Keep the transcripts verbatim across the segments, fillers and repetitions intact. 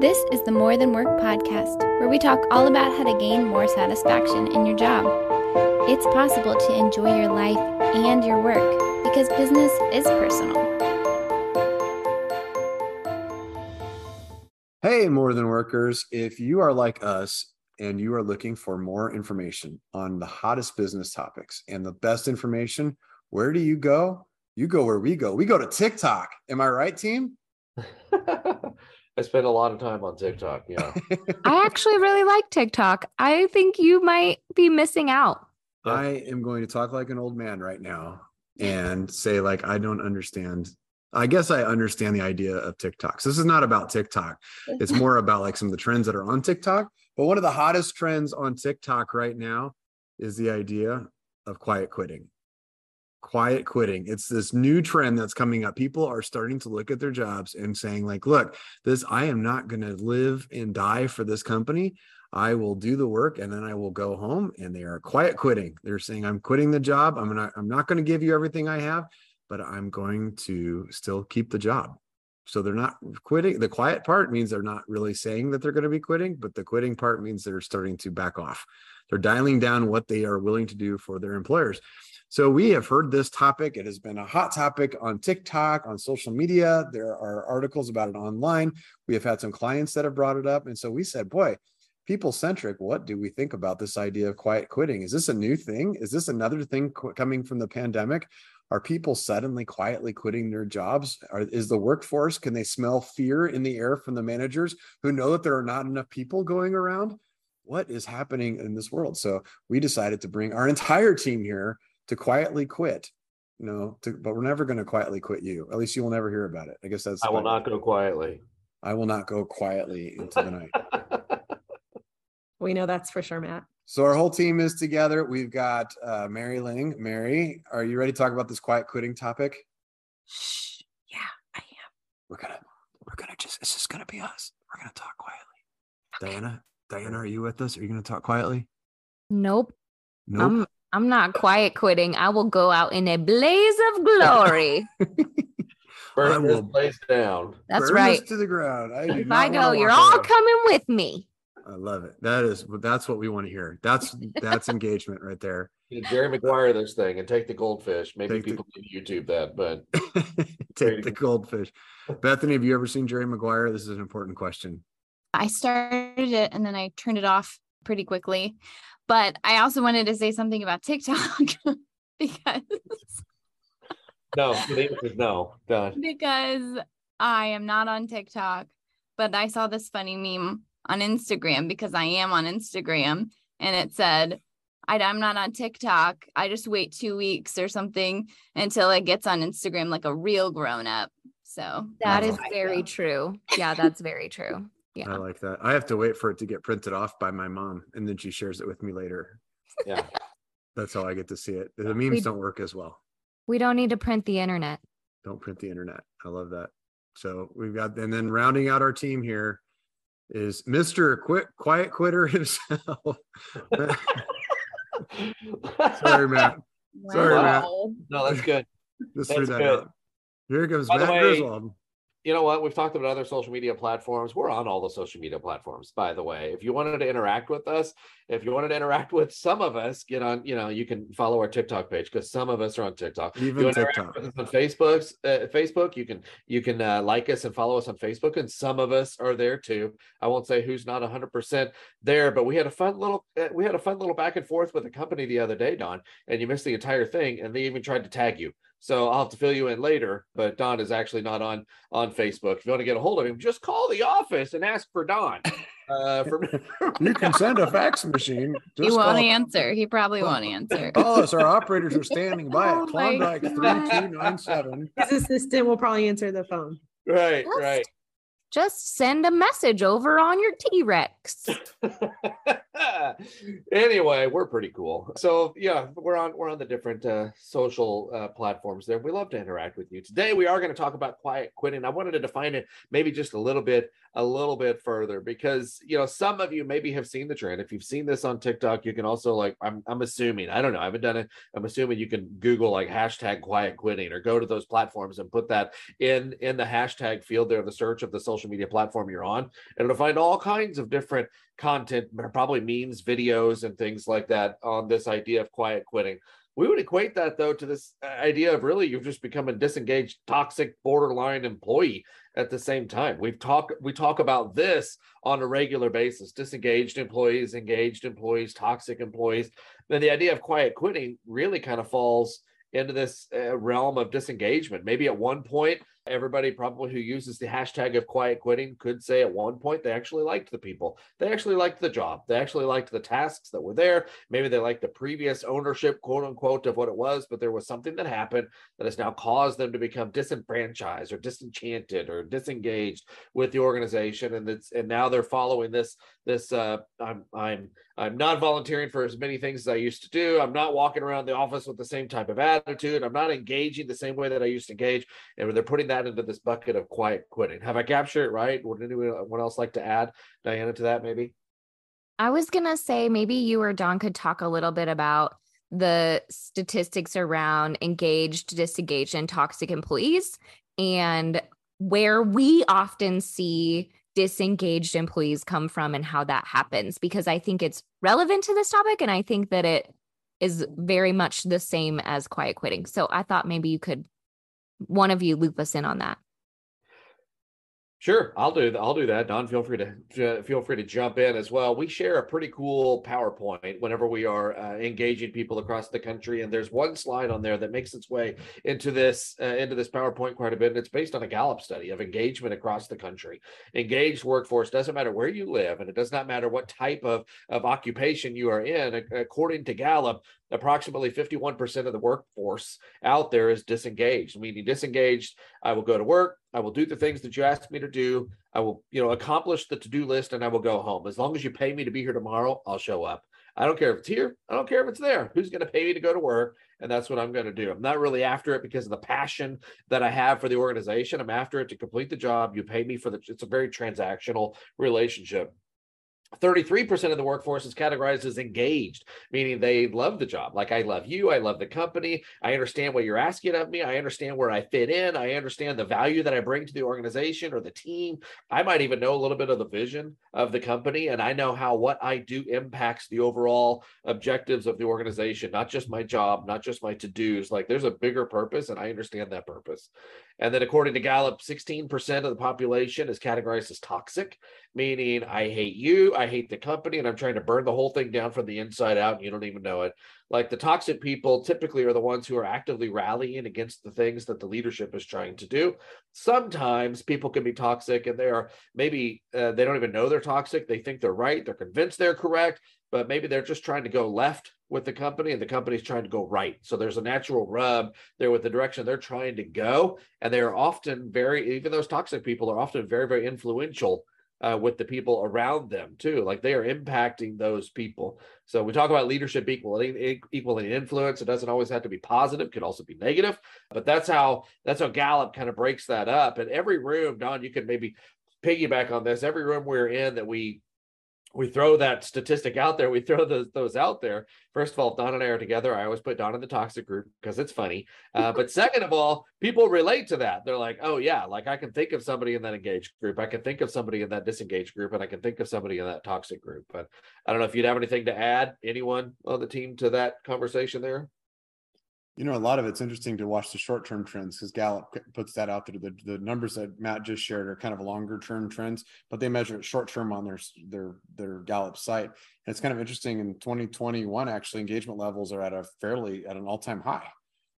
This is the More Than Work podcast, where we talk all about how to gain more satisfaction in your job. It's possible to enjoy your life and your work because business is personal. Hey, More Than Workers. If you are like us and you are looking for more information on the hottest business topics and the best information, where do you go? You go where we go. We go to TikTok. Am I right, team? I spend a lot of time on TikTok. Yeah. I actually really like TikTok. I think you might be missing out. I am going to talk like an old man right now and say, like, I don't understand. I guess I understand the idea of TikTok. So this is not about TikTok. It's more about like some of the trends that are on TikTok. But one of the hottest trends on TikTok right now is the idea of quiet quitting. Quiet quitting. It's this new trend that's coming up. People are starting to look at their jobs and saying, like, look, this, I am not going to live and die for this company. I will do the work and then I will go home. And they are quiet quitting. They're saying, I'm quitting the job. I'm not, I'm not going to give you everything I have, but I'm going to still keep the job. So they're not quitting. The quiet part means they're not really saying that they're going to be quitting, but the quitting part means they're starting to back off. They're dialing down what they are willing to do for their employers. So we have heard this topic. It has been a hot topic on TikTok, on social media. There are articles about it online. We have had some clients that have brought it up. And so we said, boy, PeopleCentric, what do we think about this idea of quiet quitting? Is this a new thing? Is this another thing qu- coming from the pandemic? Are people suddenly quietly quitting their jobs? Are, is the workforce, can they smell fear in the air from the managers who know that there are not enough people going around? What is happening in this world? So we decided to bring our entire team here to quietly quit, you know, to, but we're never going to quietly quit you. At least you will never hear about it. I guess that's... I will not go quietly. I will not go quietly into the night. We know that's for sure, Matt. So our whole team is together. We've got uh, Mary Ling. Mary, are you ready to talk about this quiet quitting topic? Shh. Yeah, I am. We're going to, we're going to just, it's just going to be us. We're going to talk quietly. Okay. Diana, Diana, are you with us? Are you going to talk quietly? Nope. Nope. Um, I'm not quiet quitting. I will go out in a blaze of glory. Burn I will, this place down. That's burn right. This to the ground. I if I go, you're all around. Coming with me. I love it. That is, that's what we want to hear. That's, that's engagement right there. You know, Jerry Maguire this thing and take the goldfish. Maybe take people the, can YouTube that, but. Take the goldfish. Bethany, have you ever seen Jerry Maguire? This is an important question. I started it and then I turned it off pretty quickly. But I also wanted to say something about TikTok because no, no, God. Because I am not on TikTok, but I saw this funny meme on Instagram because I am on Instagram, and it said, "I'm not on TikTok. I just wait two weeks or something until it gets on Instagram like a real grown up." So that is very true. Yeah, that's very true. Yeah. I like that. I have to wait for it to get printed off by my mom, and then she shares it with me later. Yeah, that's how I get to see it. The memes we, don't work as well. We don't need to print the internet. Don't print the internet. I love that. So we've got, and then rounding out our team here is Mister Quit, Quiet Quitter himself. Sorry, Matt. Wow. Sorry, Matt. No, that's good. Just that's threw that good. Out. Here comes by Matt Griswold. You know what? We've talked about other social media platforms. We're on all the social media platforms, by the way. If you wanted to interact with us, if you wanted to interact with some of us, get on, you know, you can follow our TikTok page because some of us are on TikTok. Even you TikTok. With us on Facebook's, uh, Facebook, you can you can uh, like us and follow us on Facebook, and some of us are there too. I won't say who's not one hundred percent there, but we had a fun little uh, we had a fun little back and forth with a company the other day, Don, and you missed the entire thing, and they even tried to tag you. So I'll have to fill you in later, but Don is actually not on, on Facebook. If you want to get a hold of him, just call the office and ask for Don. Uh, for you can send a fax machine. Just he won't call. Answer. He probably won't answer. Oh, so our operators are standing by oh at Klondike three two nine seven. His assistant will probably answer the phone. Right, just, right. Just send a message over on your T-Rex. Anyway, we're pretty cool. So yeah, we're on we're on the different uh, social uh, platforms there. We love to interact with you. Today we are going to talk about quiet quitting. I wanted to define it maybe just a little bit a little bit further because, you know, some of you maybe have seen the trend. If you've seen this on TikTok, you can also, like, I'm I'm assuming, I don't know, I haven't done it. I'm assuming you can Google like hashtag quiet quitting or go to those platforms and put that in in the hashtag field there of the search of the social social media platform you're on, and it'll find all kinds of different content, probably memes, videos, and things like that on this idea of quiet quitting. We would equate that, though, to this idea of really you've just become a disengaged, toxic, borderline employee at the same time. We've talked, we talk about this on a regular basis, disengaged employees, engaged employees, toxic employees. Then the idea of quiet quitting really kind of falls into this uh, realm of disengagement. Maybe at one point, everybody probably who uses the hashtag of quiet quitting could say at one point they actually liked the people. They actually liked the job. They actually liked the tasks that were there. Maybe they liked the previous ownership, quote unquote, of what it was, but there was something that happened that has now caused them to become disenfranchised or disenchanted or disengaged with the organization. And it's, and now they're following this, this uh, I'm, I'm, I'm not volunteering for as many things as I used to do. I'm not walking around the office with the same type of attitude. I'm not engaging the same way that I used to engage. And they're putting that into this bucket of quiet quitting. Have I captured it right? Would anyone else like to add, Diana, to that maybe? I was going to say maybe you or Don could talk a little bit about the statistics around engaged, disengaged, and toxic employees, and where we often see disengaged employees come from and how that happens, because I think it's relevant to this topic, and I think that it is very much the same as quiet quitting. So I thought maybe you could, one of you, loop us in on that. Sure, I'll do that. I'll do that. Don, feel free to uh, feel free to jump in as well. We share a pretty cool PowerPoint whenever we are uh, engaging people across the country, and there's one slide on there that makes its way into this uh, into this PowerPoint quite a bit. And it's based on a Gallup study of engagement across the country. Engaged workforce doesn't matter where you live, and it does not matter what type of of occupation you are in. According to Gallup, approximately fifty-one percent of the workforce out there is disengaged. Meaning, disengaged, I will go to work, I will do the things that you asked me to do, I will, you know, accomplish the to-do list, and I will go home. As long as you pay me to be here tomorrow, I'll show up. I don't care if it's here, I don't care if it's there. Who's going to pay me to go to work? And that's what I'm going to do. I'm not really after it because of the passion that I have for the organization. I'm after it to complete the job. You pay me for the, it's a very transactional relationship. thirty-three percent of the workforce is categorized as engaged, meaning they love the job. Like, I love you. I love the company. I understand what you're asking of me. I understand where I fit in. I understand the value that I bring to the organization or the team. I might even know a little bit of the vision of the company, and I know how what I do impacts the overall objectives of the organization, not just my job, not just my to-dos. Like, there's a bigger purpose, and I understand that purpose. And then according to Gallup, sixteen percent of the population is categorized as toxic, meaning I hate you, I hate the company, and I'm trying to burn the whole thing down from the inside out, and you don't even know it. Like, the toxic people typically are the ones who are actively rallying against the things that the leadership is trying to do. Sometimes people can be toxic, and they are maybe uh, they don't even know they're toxic. They think they're right. They're convinced they're correct, but maybe they're just trying to go left with the company, and the company's trying to go right. So there's a natural rub there with the direction they're trying to go. And they are often very, even those toxic people are often very, very influential Uh, with the people around them too. Like, they are impacting those people. So we talk about leadership equality, equality and influence. It doesn't always have to be positive, could also be negative, but that's how, that's how Gallup kind of breaks that up. And every room, Don, you can maybe piggyback on this. Every room we're in that we, we throw that statistic out there. We throw those, those out there. First of all, if Don and I are together, I always put Don in the toxic group because it's funny. Uh, but second of all, people relate to that. They're like, oh yeah, like I can think of somebody in that engaged group. I can think of somebody in that disengaged group, and I can think of somebody in that toxic group. But I don't know if you'd have anything to add, anyone on the team, to that conversation there? You know, a lot of it's interesting to watch the short-term trends, because Gallup puts that out there. The, the numbers that Matt just shared are kind of longer-term trends, but they measure it short-term on their, their, their Gallup site. And it's kind of interesting. In twenty twenty-one, actually, engagement levels are at a fairly, at an all-time high.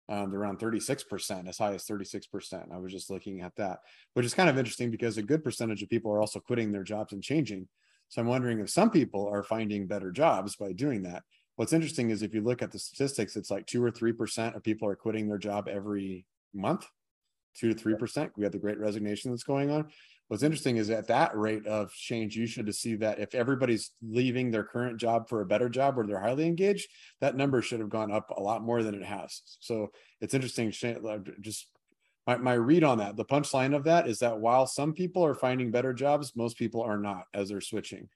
Um, they're around thirty-six percent, as high as thirty-six percent. I was just looking at that, which is kind of interesting because a good percentage of people are also quitting their jobs and changing. So I'm wondering if some people are finding better jobs by doing that. What's interesting is if you look at the statistics, it's like two or three percent of people are quitting their job every month, two to three percent. We have the Great Resignation that's going on. What's interesting is at that rate of change, you should see that if everybody's leaving their current job for a better job where they're highly engaged, that number should have gone up a lot more than it has. So it's interesting. Just my, my read on that, the punchline of that is that while some people are finding better jobs, most people are not as they're switching.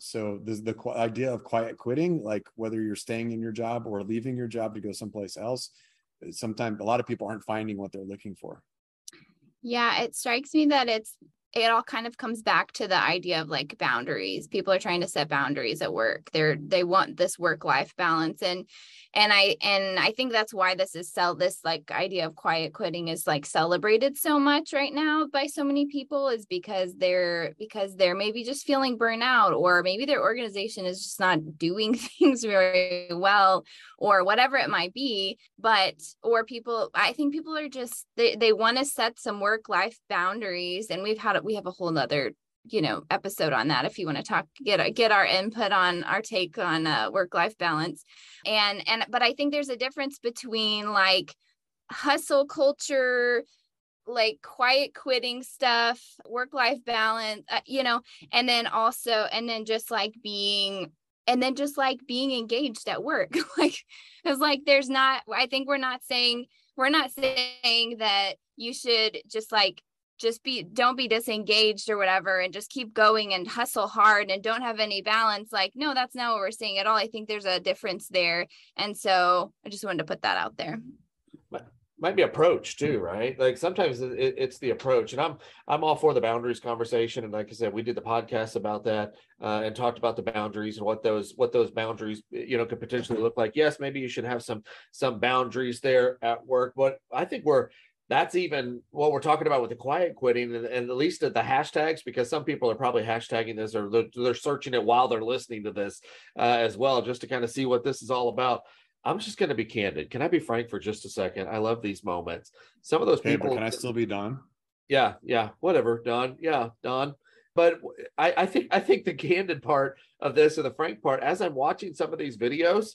So the, the idea of quiet quitting, like whether you're staying in your job or leaving your job to go someplace else, sometimes a lot of people aren't finding what they're looking for. Yeah, it strikes me that it's it all kind of comes back to the idea of like boundaries. People are trying to set boundaries at work. They're, they want this work-life balance. And, and I, and I think that's why this is sell this like idea of quiet quitting is like celebrated so much right now by so many people, is because they're, because they're maybe just feeling burnout, or maybe their organization is just not doing things very well, or whatever it might be. But, or people, I think people are just, they, they want to set some work-life boundaries. And we've had, we have a whole nother, you know, episode on that if you want to talk, get get our input on our take on uh, work-life balance. And, and, but I think there's a difference between like hustle culture, like quiet quitting stuff, work-life balance, uh, you know, and then also, and then just like being, and then just like being engaged at work. Like, it's like, there's not, I think we're not saying, we're not saying that you should just like, just be, don't be disengaged or whatever, and just keep going and hustle hard and don't have any balance. Like, no, that's not what we're saying at all. I think there's a difference there. And so I just wanted to put that out there. Might be approach too, right? Like sometimes it, it's the approach, and I'm, I'm all for the boundaries conversation. And like I said, we did the podcast about that uh, and talked about the boundaries and what those, what those boundaries, you know, could potentially look like. Yes, maybe you should have some, some boundaries there at work, but I think we're, that's even what we're talking about with the quiet quitting, and, and at least at the hashtags, because some people are probably hashtagging this, or they're, they're searching it while they're listening to this uh, as well, just to kind of see what this is all about. I'm just going to be candid. Can I be frank for just a second? I love these moments. Some of those okay, people. But can I still be Don? Yeah. Yeah. Whatever. Don. Yeah. Don. But I, I think, I think the candid part of this, or the frank part, as I'm watching some of these videos,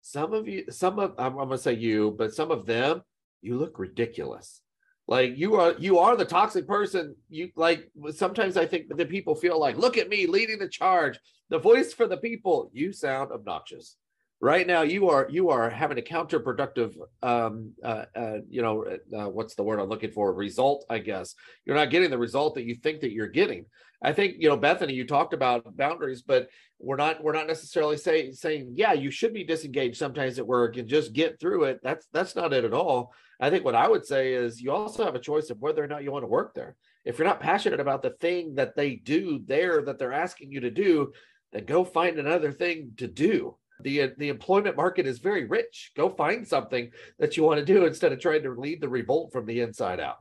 some of you, some of, I'm, I'm going to say you, but some of them, you look ridiculous. Like you are, you are the toxic person. You like, sometimes I think the people feel like, look at me leading the charge, the voice for the people. You sound obnoxious. Right now, you are you are having a counterproductive, um, uh, uh, you know, uh, what's the word I'm looking for? Result, I guess. You're not getting the result that you think that you're getting. I think, you know, Bethany, you talked about boundaries, but we're not we're not necessarily say, saying, yeah, you should be disengaged sometimes at work and just get through it. That's that's not it at all. I think what I would say is you also have a choice of whether or not you want to work there. If you're not passionate about the thing that they do there that they're asking you to do, then go find another thing to do. The, the employment market is very rich. Go find something that you want to do instead of trying to lead the revolt from the inside out.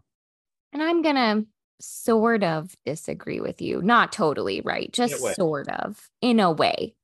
And I'm going to sort of disagree with you. Not totally, right? Just sort of, in a way.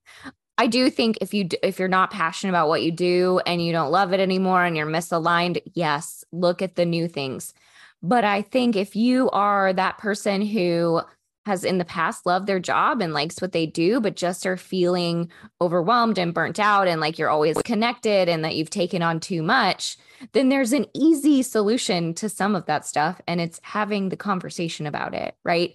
I do think if you, if you're not passionate about what you do and you don't love it anymore and you're misaligned, yes, look at the new things. But I think if you are that person who has in the past loved their job and likes what they do, but just are feeling overwhelmed and burnt out and like you're always connected and that you've taken on too much, then there's an easy solution to some of that stuff. And it's having the conversation about it, right?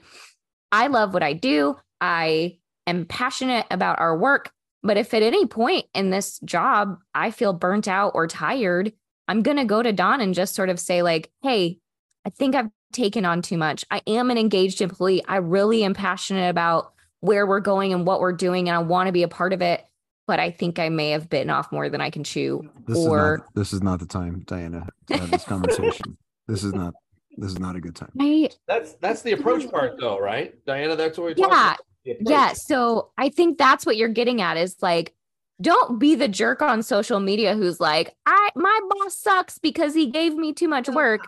I love what I do. I am passionate about our work. But if at any point in this job, I feel burnt out or tired, I'm going to go to Don and just sort of say like, hey, I think I've taken on too much. I am an engaged employee. I really am passionate about where we're going and what we're doing, and I want to be a part of it. But I think I may have bitten off more than I can chew. This or is not, this is not the time, Diana, to have this conversation. This is not. This is not a good time. I, that's that's the approach part, though, right, Diana? That's what we're talking yeah, about. Yeah, yeah. So I think that's what you're getting at is like, don't be the jerk on social media who's like, I my boss sucks because he gave me too much work.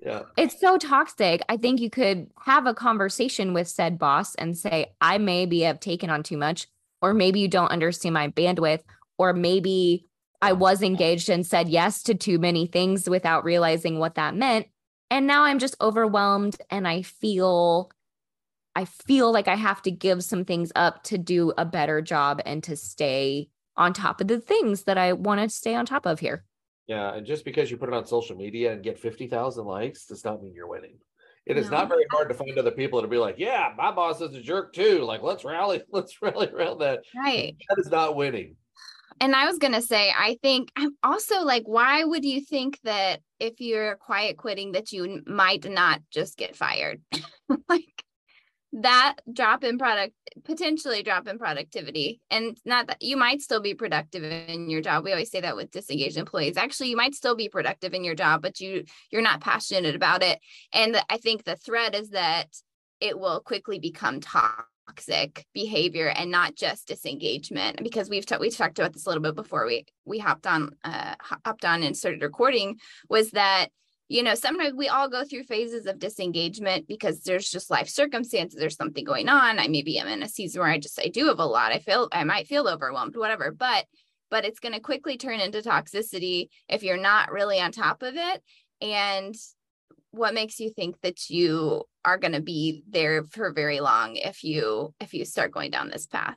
Yeah. It's so toxic. I think you could have a conversation with said boss and say, I maybe have taken on too much, or maybe you don't understand my bandwidth, or maybe I was engaged and said yes to too many things without realizing what that meant. And now I'm just overwhelmed and I feel, I feel like I have to give some things up to do a better job and to stay on top of the things that I want to stay on top of here. Yeah, and just because you put it on social media and get fifty thousand likes does not mean you're winning. It no. is not very hard to find other people to be like, yeah, my boss is a jerk too. Like, let's rally, let's rally around that. Right. That is not winning. And I was going to say, I think I'm also like, why would you think that if you're quiet quitting that you might not just get fired? Like that drop in product, potentially drop in productivity, and not that you might still be productive in your job. We always say that with disengaged employees. Actually, you might still be productive in your job, but you, you're not passionate about it. And I think the threat is that it will quickly become toxic behavior and not just disengagement. Because we've ta- we talked about this a little bit before we we hopped on uh, hopped on and started recording, was that, you know, sometimes we all go through phases of disengagement because there's just life circumstances, there's something going on. I maybe am in a season where I just, I do have a lot. I feel, I might feel overwhelmed, whatever, but, but it's going to quickly turn into toxicity if you're not really on top of it. And what makes you think that you are going to be there for very long if you, if you start going down this path?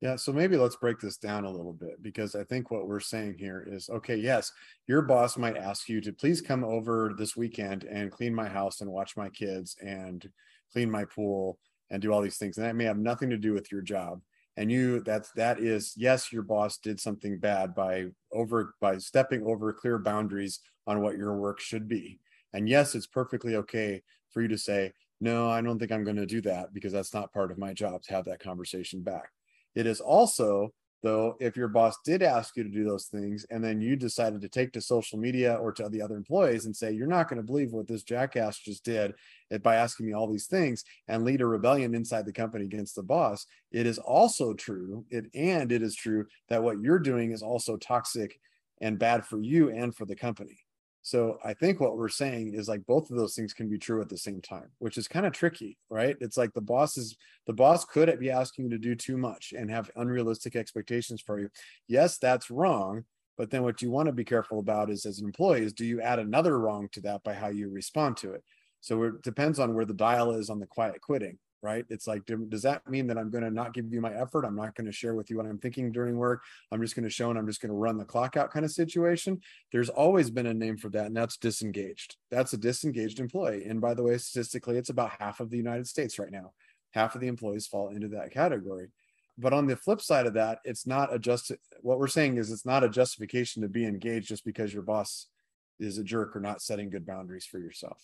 Yeah. So maybe let's break this down a little bit, because I think what we're saying here is, okay, yes, your boss might ask you to please come over this weekend and clean my house and watch my kids and clean my pool and do all these things. And that may have nothing to do with your job. And you, that's, that is, yes, your boss did something bad by over, by stepping over clear boundaries on what your work should be. And yes, it's perfectly okay for you to say, no, I don't think I'm going to do that, because that's not part of my job to have that conversation back. It is also, though, if your boss did ask you to do those things and then you decided to take to social media or to the other employees and say, you're not going to believe what this jackass just did by asking me all these things, and lead a rebellion inside the company against the boss, it is also true, it, and it is true that what you're doing is also toxic and bad for you and for the company. So I think what we're saying is, like, both of those things can be true at the same time, which is kind of tricky, right? It's like the boss is, the boss could be asking you to do too much and have unrealistic expectations for you. Yes, that's wrong. But then what you want to be careful about is, as an employee, is do you add another wrong to that by how you respond to it? So it depends on where the dial is on the quiet quitting, right? It's like, does that mean that I'm going to not give you my effort? I'm not going to share with you what I'm thinking during work. I'm just going to show, and I'm just going to run the clock out kind of situation. There's always been a name for that, and that's disengaged. That's a disengaged employee. And by the way, statistically, it's about half of the United States right now. Half of the employees fall into that category. But on the flip side of that, it's not a just, what we're saying is, it's not a justification to be engaged just because your boss is a jerk or not setting good boundaries for yourself.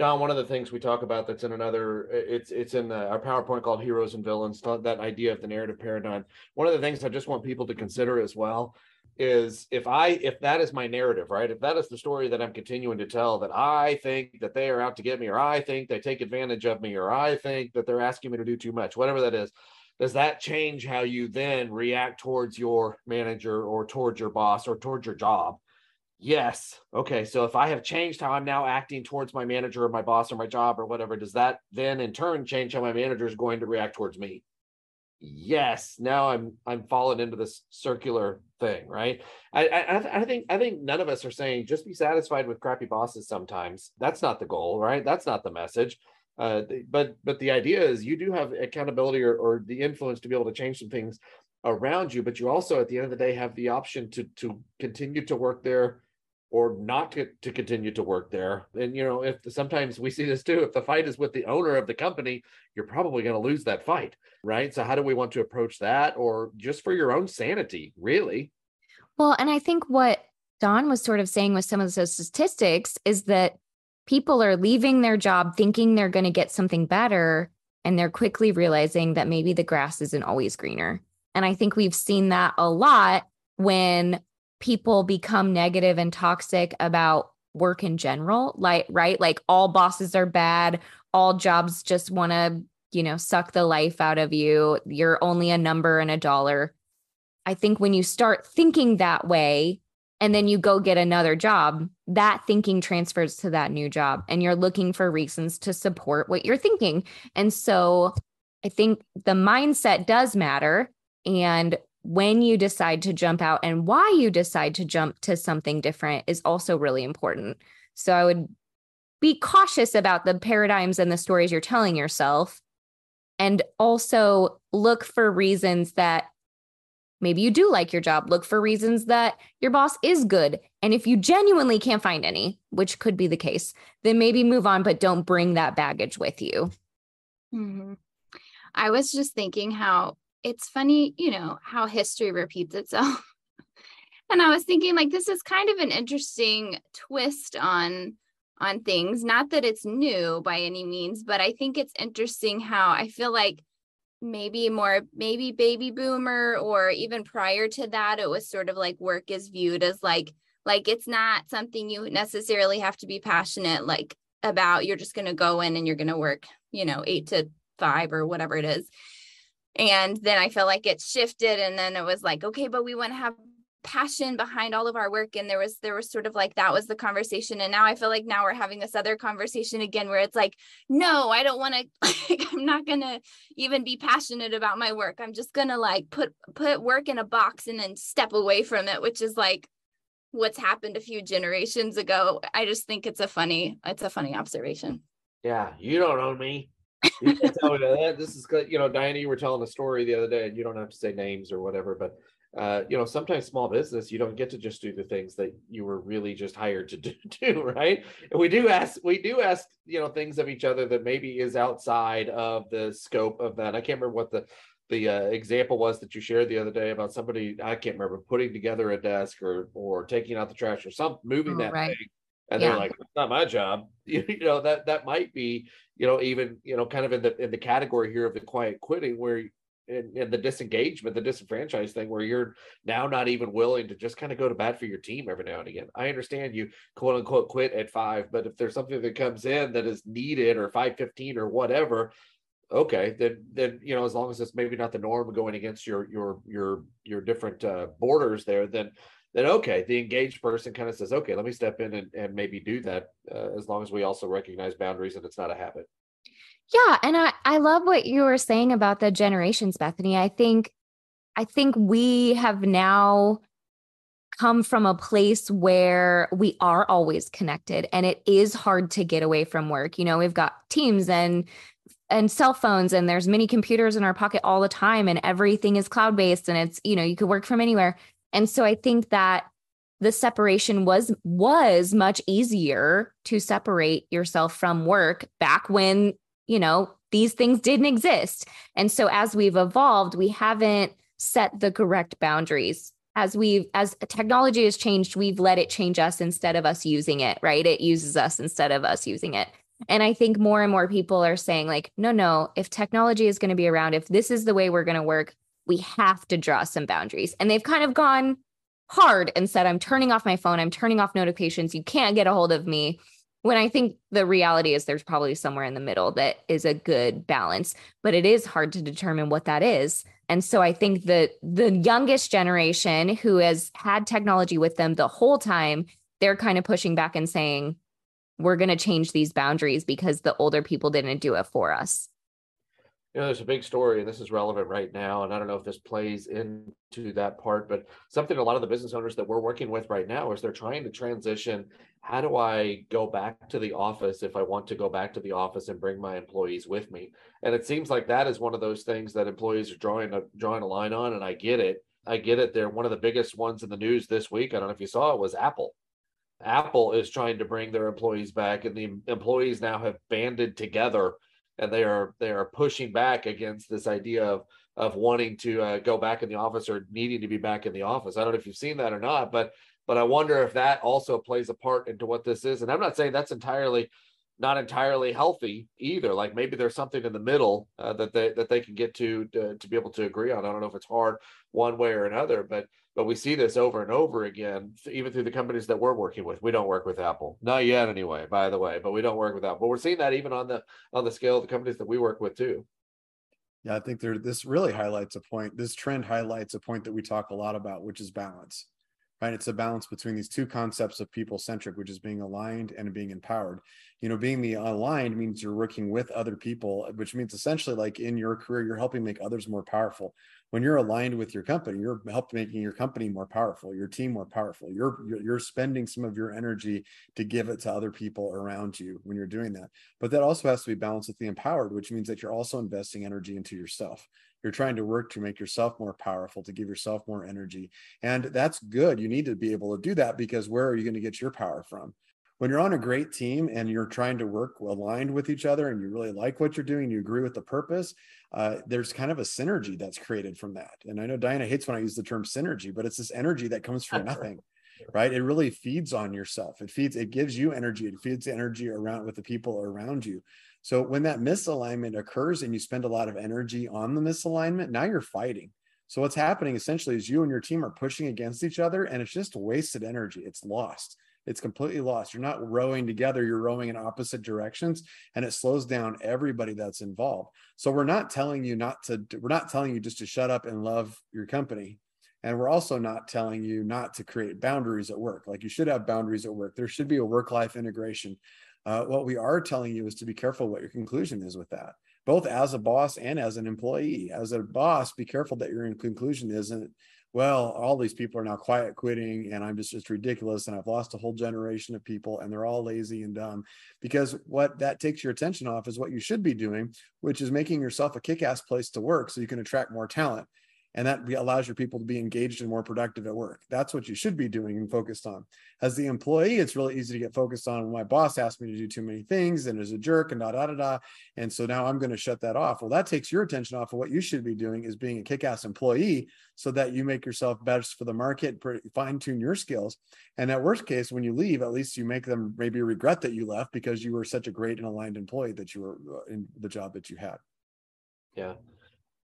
Don, one of the things we talk about that's in another, it's it's in the, our PowerPoint called Heroes and Villains, that idea of the narrative paradigm. One of the things I just want people to consider as well is, if I if that is my narrative, right? If that is the story that I'm continuing to tell, that I think that they are out to get me, or I think they take advantage of me, or I think that they're asking me to do too much, whatever that is, does that change how you then react towards your manager or towards your boss or towards your job? Yes. Okay. So if I have changed how I'm now acting towards my manager or my boss or my job or whatever, does that then in turn change how my manager is going to react towards me? Yes. Now I'm, I'm falling into this circular thing, right? I, I, I think, I think none of us are saying just be satisfied with crappy bosses sometimes. That's not the goal, right? That's not the message. Uh, but, but the idea is you do have accountability or, or the influence to be able to change some things around you, but you also at the end of the day have the option to, to continue to work there or not to, to continue to work there. And, you know, if the, sometimes we see this too, if the fight is with the owner of the company, you're probably going to lose that fight, right? So how do we want to approach that, or just for your own sanity, really? Well, and I think what Don was sort of saying with some of those statistics is that people are leaving their job thinking they're going to get something better, and they're quickly realizing that maybe the grass isn't always greener. And I think we've seen that a lot when people become negative and toxic about work in general, like, right? Like all bosses are bad. All jobs just want to, you know, suck the life out of you. You're only a number and a dollar. I think when you start thinking that way and then you go get another job, that thinking transfers to that new job, and you're looking for reasons to support what you're thinking. And so I think the mindset does matter. And when you decide to jump out and why you decide to jump to something different is also really important. So I would be cautious about the paradigms and the stories you're telling yourself, and also look for reasons that maybe you do like your job. Look for reasons that your boss is good. And if you genuinely can't find any, which could be the case, then maybe move on, but don't bring that baggage with you. Mm-hmm. I was just thinking how it's funny, you know, how history repeats itself. And I was thinking, like, this is kind of an interesting twist on, on things. Not that it's new by any means, but I think it's interesting how I feel like maybe more, maybe baby boomer, or even prior to that, it was sort of like work is viewed as like, like, it's not something you necessarily have to be passionate, like about you're just going to go in and you're going to work, you know, eight to five or whatever it is. And then I felt like it shifted. And then it was like, okay, but we want to have passion behind all of our work. And there was, there was sort of like, that was the conversation. And now I feel like now we're having this other conversation again, where it's like, no, I don't want to, like, I'm not going to even be passionate about my work. I'm just going to like put, put work in a box and then step away from it, which is like what's happened a few generations ago. I just think it's a funny, it's a funny observation. Yeah. You don't own me. You can tell me that. This is good. You know, Diane, you were telling a story the other day, and you don't have to say names or whatever, but Uh, you know, sometimes small business, you don't get to just do the things that you were really just hired to do, do, right? And we do ask, we do ask, you know, things of each other that maybe is outside of the scope of that. I can't remember what the, the uh, example was that you shared the other day about somebody, I can't remember, putting together a desk or, or taking out the trash or something, moving oh, that right. thing. And yeah. they're like, it's not my job. You, you know, that, that might be, you know, even, you know, kind of in the, in the category here of the quiet quitting, where And, and the disengagement, the disenfranchised thing, where you're now not even willing to just kind of go to bat for your team every now and again. I understand you quote unquote quit at five, but if there's something that comes in that is needed, or five fifteen or whatever, okay, then then you know, as long as it's maybe not the norm going against your your your your different uh, borders there, then then okay, the engaged person kind of says, okay, let me step in and, and maybe do that, uh, as long as we also recognize boundaries and it's not a habit. Yeah. And I, I love what you were saying about the generations, Bethany. I think, I think we have now come from a place where we are always connected, and it is hard to get away from work. You know, we've got Teams and, and cell phones, and there's many computers in our pocket all the time, and everything is cloud-based, and it's, you know, you could work from anywhere. And so I think that the separation was, was much easier to separate yourself from work back when, you know, these things didn't exist. And so as we've evolved, we haven't set the correct boundaries. As we've, as technology has changed, we've let it change us instead of us using it, right? It uses us instead of us using it. And I think more and more people are saying like, no, no, if technology is going to be around, if this is the way we're going to work, we have to draw some boundaries. And they've kind of gone hard and said, I'm turning off my phone. I'm turning off notifications. You can't get a hold of me. When I think the reality is there's probably somewhere in the middle that is a good balance, but it is hard to determine what that is. And so I think that the youngest generation, who has had technology with them the whole time, they're kind of pushing back and saying, we're going to change these boundaries because the older people didn't do it for us. You know, there's a big story, and this is relevant right now, and I don't know if this plays into that part, but something a lot of the business owners that we're working with right now is they're trying to transition. How do I go back to the office if I want to go back to the office and bring my employees with me? And it seems like that is one of those things that employees are drawing a, drawing a line on, and I get it. I get it. They're one of the biggest ones in the news this week. I don't know if you saw it, was Apple. Apple is trying to bring their employees back, and the employees now have banded together, and they are they are pushing back against this idea of of wanting to uh, go back in the office or needing to be back in the office. I don't know if you've seen that or not, but but I wonder if that also plays a part into what this is. And I'm not saying that's entirely not entirely healthy either. Like maybe there's something in the middle uh, that they that they can get to, to to be able to agree on. I don't know if it's hard one way or another, but but we see this over and over again, even through the companies that we're working with. We don't work with Apple, not yet anyway, by the way, but we don't work with Apple. But we're seeing that even on the on the scale of the companies that we work with too. Yeah, I think there this really highlights a point. This trend highlights a point that we talk a lot about, which is balance. Right, it's a balance between these two concepts of people-centric, which is being aligned and being empowered. You know, being the aligned means you're working with other people, which means essentially like in your career, you're helping make others more powerful. When you're aligned with your company, you're helping making your company more powerful, your team more powerful. You're, you're you're spending some of your energy to give it to other people around you when you're doing that. But that also has to be balanced with the empowered, which means that you're also investing energy into yourself. You're trying to work to make yourself more powerful, to give yourself more energy. And that's good. You need to be able to do that, because where are you going to get your power from? When you're on a great team and you're trying to work aligned with each other and you really like what you're doing, you agree with the purpose, uh, there's kind of a synergy that's created from that. And I know Diana hates when I use the term synergy, but it's this energy that comes from nothing, right? It really feeds on yourself. It feeds, it gives you energy. It feeds energy around with the people around you. So when that misalignment occurs and you spend a lot of energy on the misalignment, now you're fighting. So what's happening essentially is you and your team are pushing against each other, and it's just wasted energy. It's lost. it's completely lost. You're not rowing together, you're rowing in opposite directions, and it slows down everybody that's involved. So we're not telling you not to, we're not telling you just to shut up and love your company. And we're also not telling you not to create boundaries at work. Like, you should have boundaries at work. There should be a work-life integration. Uh, what we are telling you is to be careful what your conclusion is with that, both as a boss and as an employee. As a boss, be careful that your conclusion isn't, well, all these people are now quiet quitting and I'm just, just ridiculous, and I've lost a whole generation of people and they're all lazy and dumb. Because what that takes your attention off is what you should be doing, which is making yourself a kick-ass place to work so you can attract more talent. And that allows your people to be engaged and more productive at work. That's what you should be doing and focused on. As the employee, it's really easy to get focused on, well, my boss asked me to do too many things and is a jerk and da, da, da, da. And so now I'm going to shut that off. Well, that takes your attention off of what you should be doing, is being a kick-ass employee so that you make yourself best for the market, fine-tune your skills. And at worst case, when you leave, at least you make them maybe regret that you left because you were such a great and aligned employee that you were in the job that you had. Yeah.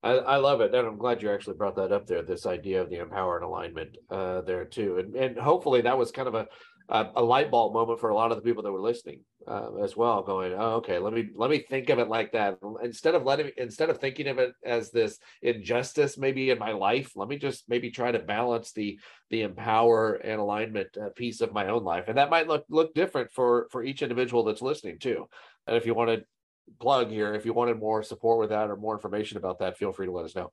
I, I love it, and I'm glad you actually brought that up there, this idea of the empower and alignment uh, there too. And, and hopefully that was kind of a, a, a light bulb moment for a lot of the people that were listening uh, as well, going, oh, okay, let me let me think of it like that. Instead of letting, instead of thinking of it as this injustice maybe in my life, let me just maybe try to balance the the empower and alignment uh, piece of my own life. And that might look look different for, for each individual that's listening too. And if you want to plug here, if you wanted more support with that or more information about that, feel free to let us know,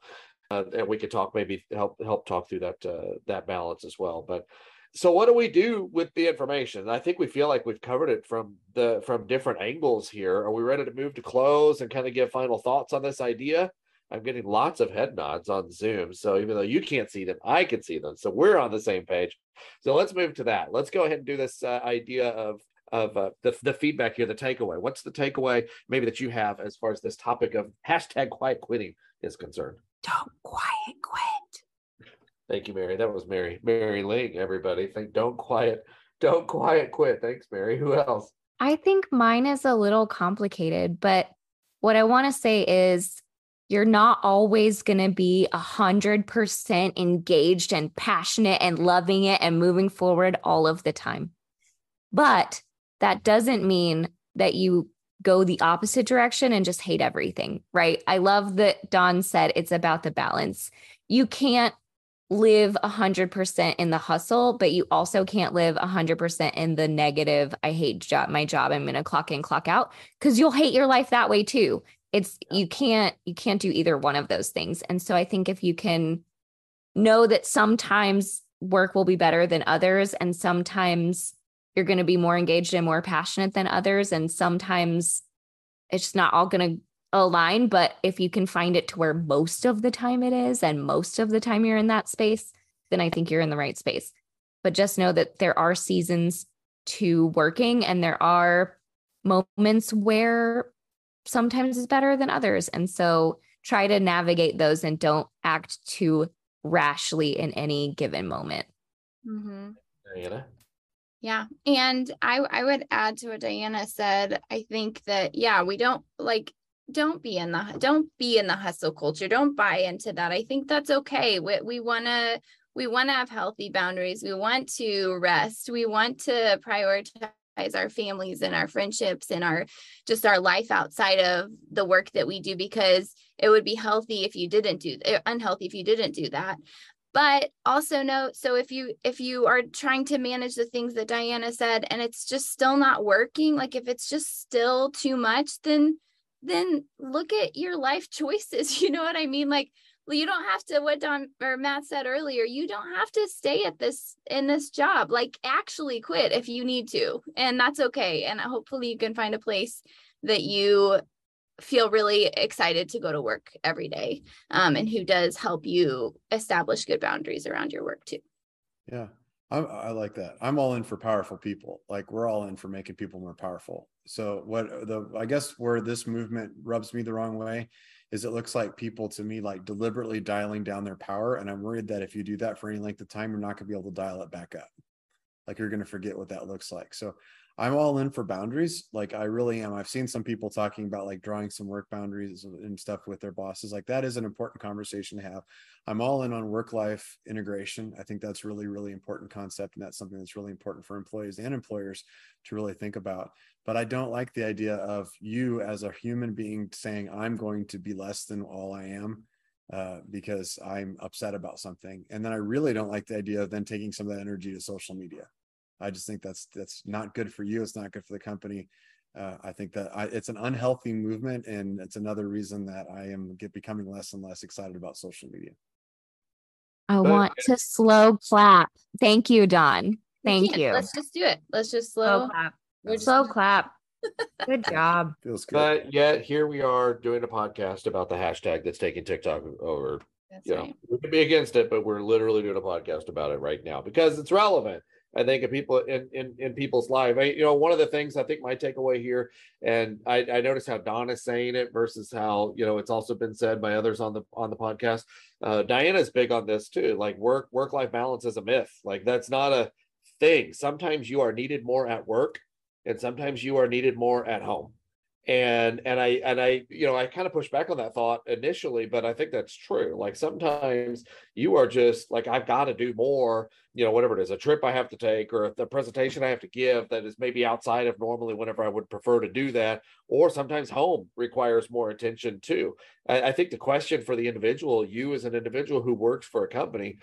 uh, and we could talk, maybe help help talk through that uh, that balance as well. But so what do we do with the information? I think we feel like we've covered it from the from different angles here. Are we ready to move to close and kind of give final thoughts on this idea? I'm getting lots of head nods on Zoom, so even though you can't see them, I can see them, so we're on the same page. So let's move to that. Let's go ahead and do this uh, idea of of uh, the, the feedback here, the takeaway. What's the takeaway maybe that you have as far as this topic of hashtag quiet quitting is concerned? Don't quiet quit. Thank you, Mary. That was Mary. Mary Ling, everybody. Think, don't quiet, don't quiet quit. Thanks, Mary. Who else? I think mine is a little complicated, but what I want to say is you're not always going to be one hundred percent engaged and passionate and loving it and moving forward all of the time. But that doesn't mean that you go the opposite direction and just hate everything, right? I love that Don said it's about the balance. You can't live one hundred percent in the hustle, but you also can't live one hundred percent in the negative, I hate job, my job, I'm going to clock in, clock out, because you'll hate your life that way too. It's, you can't, you can't do either one of those things. And so I think if you can know that sometimes work will be better than others, and sometimes you're going to be more engaged and more passionate than others. And sometimes it's not all going to align, but if you can find it to where most of the time it is, and most of the time you're in that space, then I think you're in the right space. But just know that there are seasons to working, and there are moments where sometimes it's better than others. And so try to navigate those and don't act too rashly in any given moment. Mm-hmm. Diana? Yeah. And I, I would add to what Diana said. I think that, yeah, we don't like, don't be in the, don't be in the hustle culture. Don't buy into that. I think that's okay. We, we want to, we want to have healthy boundaries. We want to rest. We want to prioritize our families and our friendships and our, just our life outside of the work that we do, because it would be healthy if you didn't do, unhealthy if you didn't do that. But also know, so if you if you are trying to manage the things that Diana said and it's just still not working, like if it's just still too much, then then look at your life choices. You know what I mean? Like, you don't have to, what Don or Matt said earlier, you don't have to stay at this in this job. Like, actually quit if you need to, and that's okay. And hopefully you can find a place that you feel really excited to go to work every day, um, and who does help you establish good boundaries around your work too. Yeah, I'm, I like that. I'm all in for powerful people. Like, we're all in for making people more powerful. So what the, I guess where this movement rubs me the wrong way is it looks like people to me like deliberately dialing down their power. And I'm worried that if you do that for any length of time, you're not gonna be able to dial it back up. like you're going to forget what that looks like. So I'm all in for boundaries. Like I really am. I've seen some people talking about like drawing some work boundaries and stuff with their bosses. Like that is an important conversation to have. I'm all in on work-life integration. I think that's really, really important concept. And that's something that's really important for employees and employers to really think about. But I don't like the idea of you as a human being saying, I'm going to be less than all I am uh, because I'm upset about something. And then I really don't like the idea of then taking some of that energy to social media. I just think that's that's not good for you. It's not good for the company. Uh, I think that I, it's an unhealthy movement, and it's another reason that I am get, becoming less and less excited about social media. I but, want to slow clap. Thank you, Don. Thank you. Let's just do it. Let's just slow, slow clap. We're just slow clap. Good job. Feels good. But yet here we are doing a podcast about the hashtag that's taking TikTok over. That's you right. know, we could be against it, but we're literally doing a podcast about it right now because it's relevant. I think of people in, in, in people's life, I, you know, one of the things I think my takeaway here, and I, I noticed how Don is saying it versus how, you know, it's also been said by others on the, on the podcast. Uh, Diana's big on this too. Like work, work-life balance is a myth. Like that's not a thing. Sometimes you are needed more at work and sometimes you are needed more at home. And, and I, and I, you know, I kind of pushed back on that thought initially, but I think that's true. Like sometimes you are just like, I've got to do more, you know, whatever it is, a trip I have to take, or the presentation I have to give that is maybe outside of normally whenever I would prefer to do that. Or sometimes home requires more attention too. I, I think the question for the individual, you as an individual who works for a company,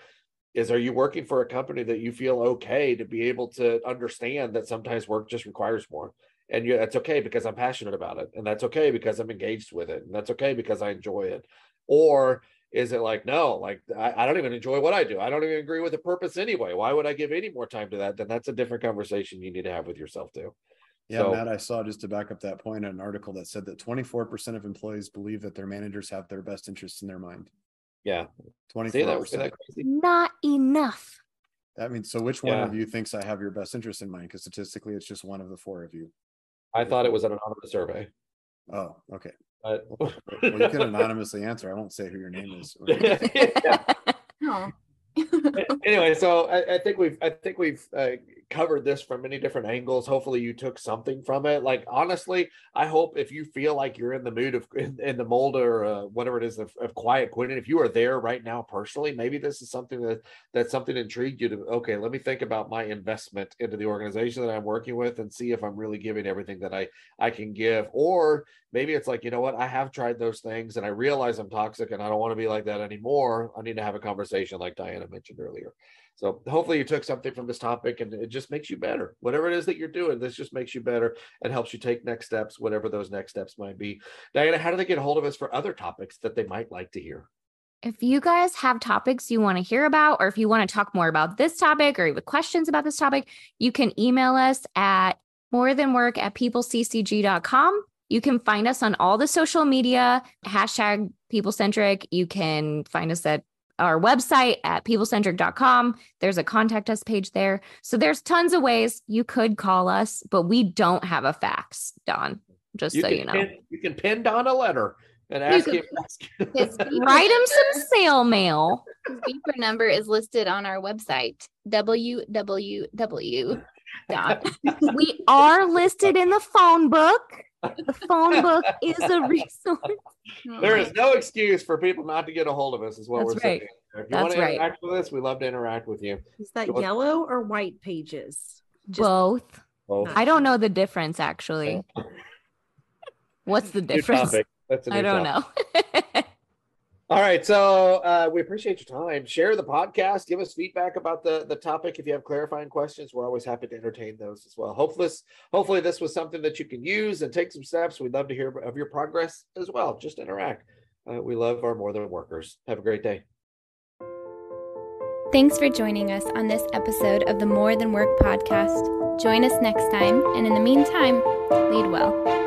is are you working for a company that you feel okay to be able to understand that sometimes work just requires more? And you, that's okay because I'm passionate about it. And that's okay because I'm engaged with it. And that's okay because I enjoy it. Or is it like, no, like I, I don't even enjoy what I do. I don't even agree with the purpose anyway. Why would I give any more time to that? Then that's a different conversation you need to have with yourself too. Yeah, so, Matt, I saw just to back up that point, an article that said that twenty-four percent of employees believe that their managers have their best interests in their mind. Yeah. twenty-four percent. Not enough. That means, so which one yeah. of you thinks I have your best interest in mind? Because statistically, it's just one of the four of you. I thought it was an anonymous survey. Oh, okay. But well, you can anonymously answer. I won't say who your name is. Anyway, so I, I think we've I think we've uh, covered this from many different angles. Hopefully, you took something from it. Like honestly, I hope if you feel like you're in the mood of in, in the mold or uh, whatever it is of, of quiet quitting, if you are there right now personally, maybe this is something that that something intrigued you to. Okay, let me think about my investment into the organization that I'm working with and see if I'm really giving everything that I I can give. Or maybe it's like, you know what, I have tried those things and I realize I'm toxic and I don't want to be like that anymore. I need to have a conversation like Diana mentioned earlier. So hopefully you took something from this topic and it just makes you better. Whatever it is that you're doing, this just makes you better and helps you take next steps, whatever those next steps might be. Diana, how do they get a hold of us for other topics that they might like to hear? If you guys have topics you want to hear about, or if you want to talk more about this topic or even questions about this topic, you can email us at more than work at people c c g dot com. You can find us on all the social media, hashtag PeopleCentric. You can find us at our website at people centric dot com. There's a contact us page there. So there's tons of ways you could call us, but we don't have a fax, Don, just you so you know. Pin, you can pin Don a letter and ask him. Write him some snail mail. His beeper number is listed on our website, w w w dot We are listed in the phone book. The phone book is a resource. There is no excuse for people not to get a hold of us is what That's we're right. saying. If you That's want to right. interact with us, we love to interact with you. Is that so yellow or white pages? Just both. Both. I don't know the difference, actually. What's the difference? That's I don't topic. know. All right. So uh, we appreciate your time. Share the podcast. Give us feedback about the, the topic. If you have clarifying questions, we're always happy to entertain those as well. Hopefully, hopefully this was something that you can use and take some steps. We'd love to hear of your progress as well. Just interact. Uh, we love our More Than Workers. Have a great day. Thanks for joining us on this episode of the More Than Work podcast. Join us next time. And in the meantime, lead well.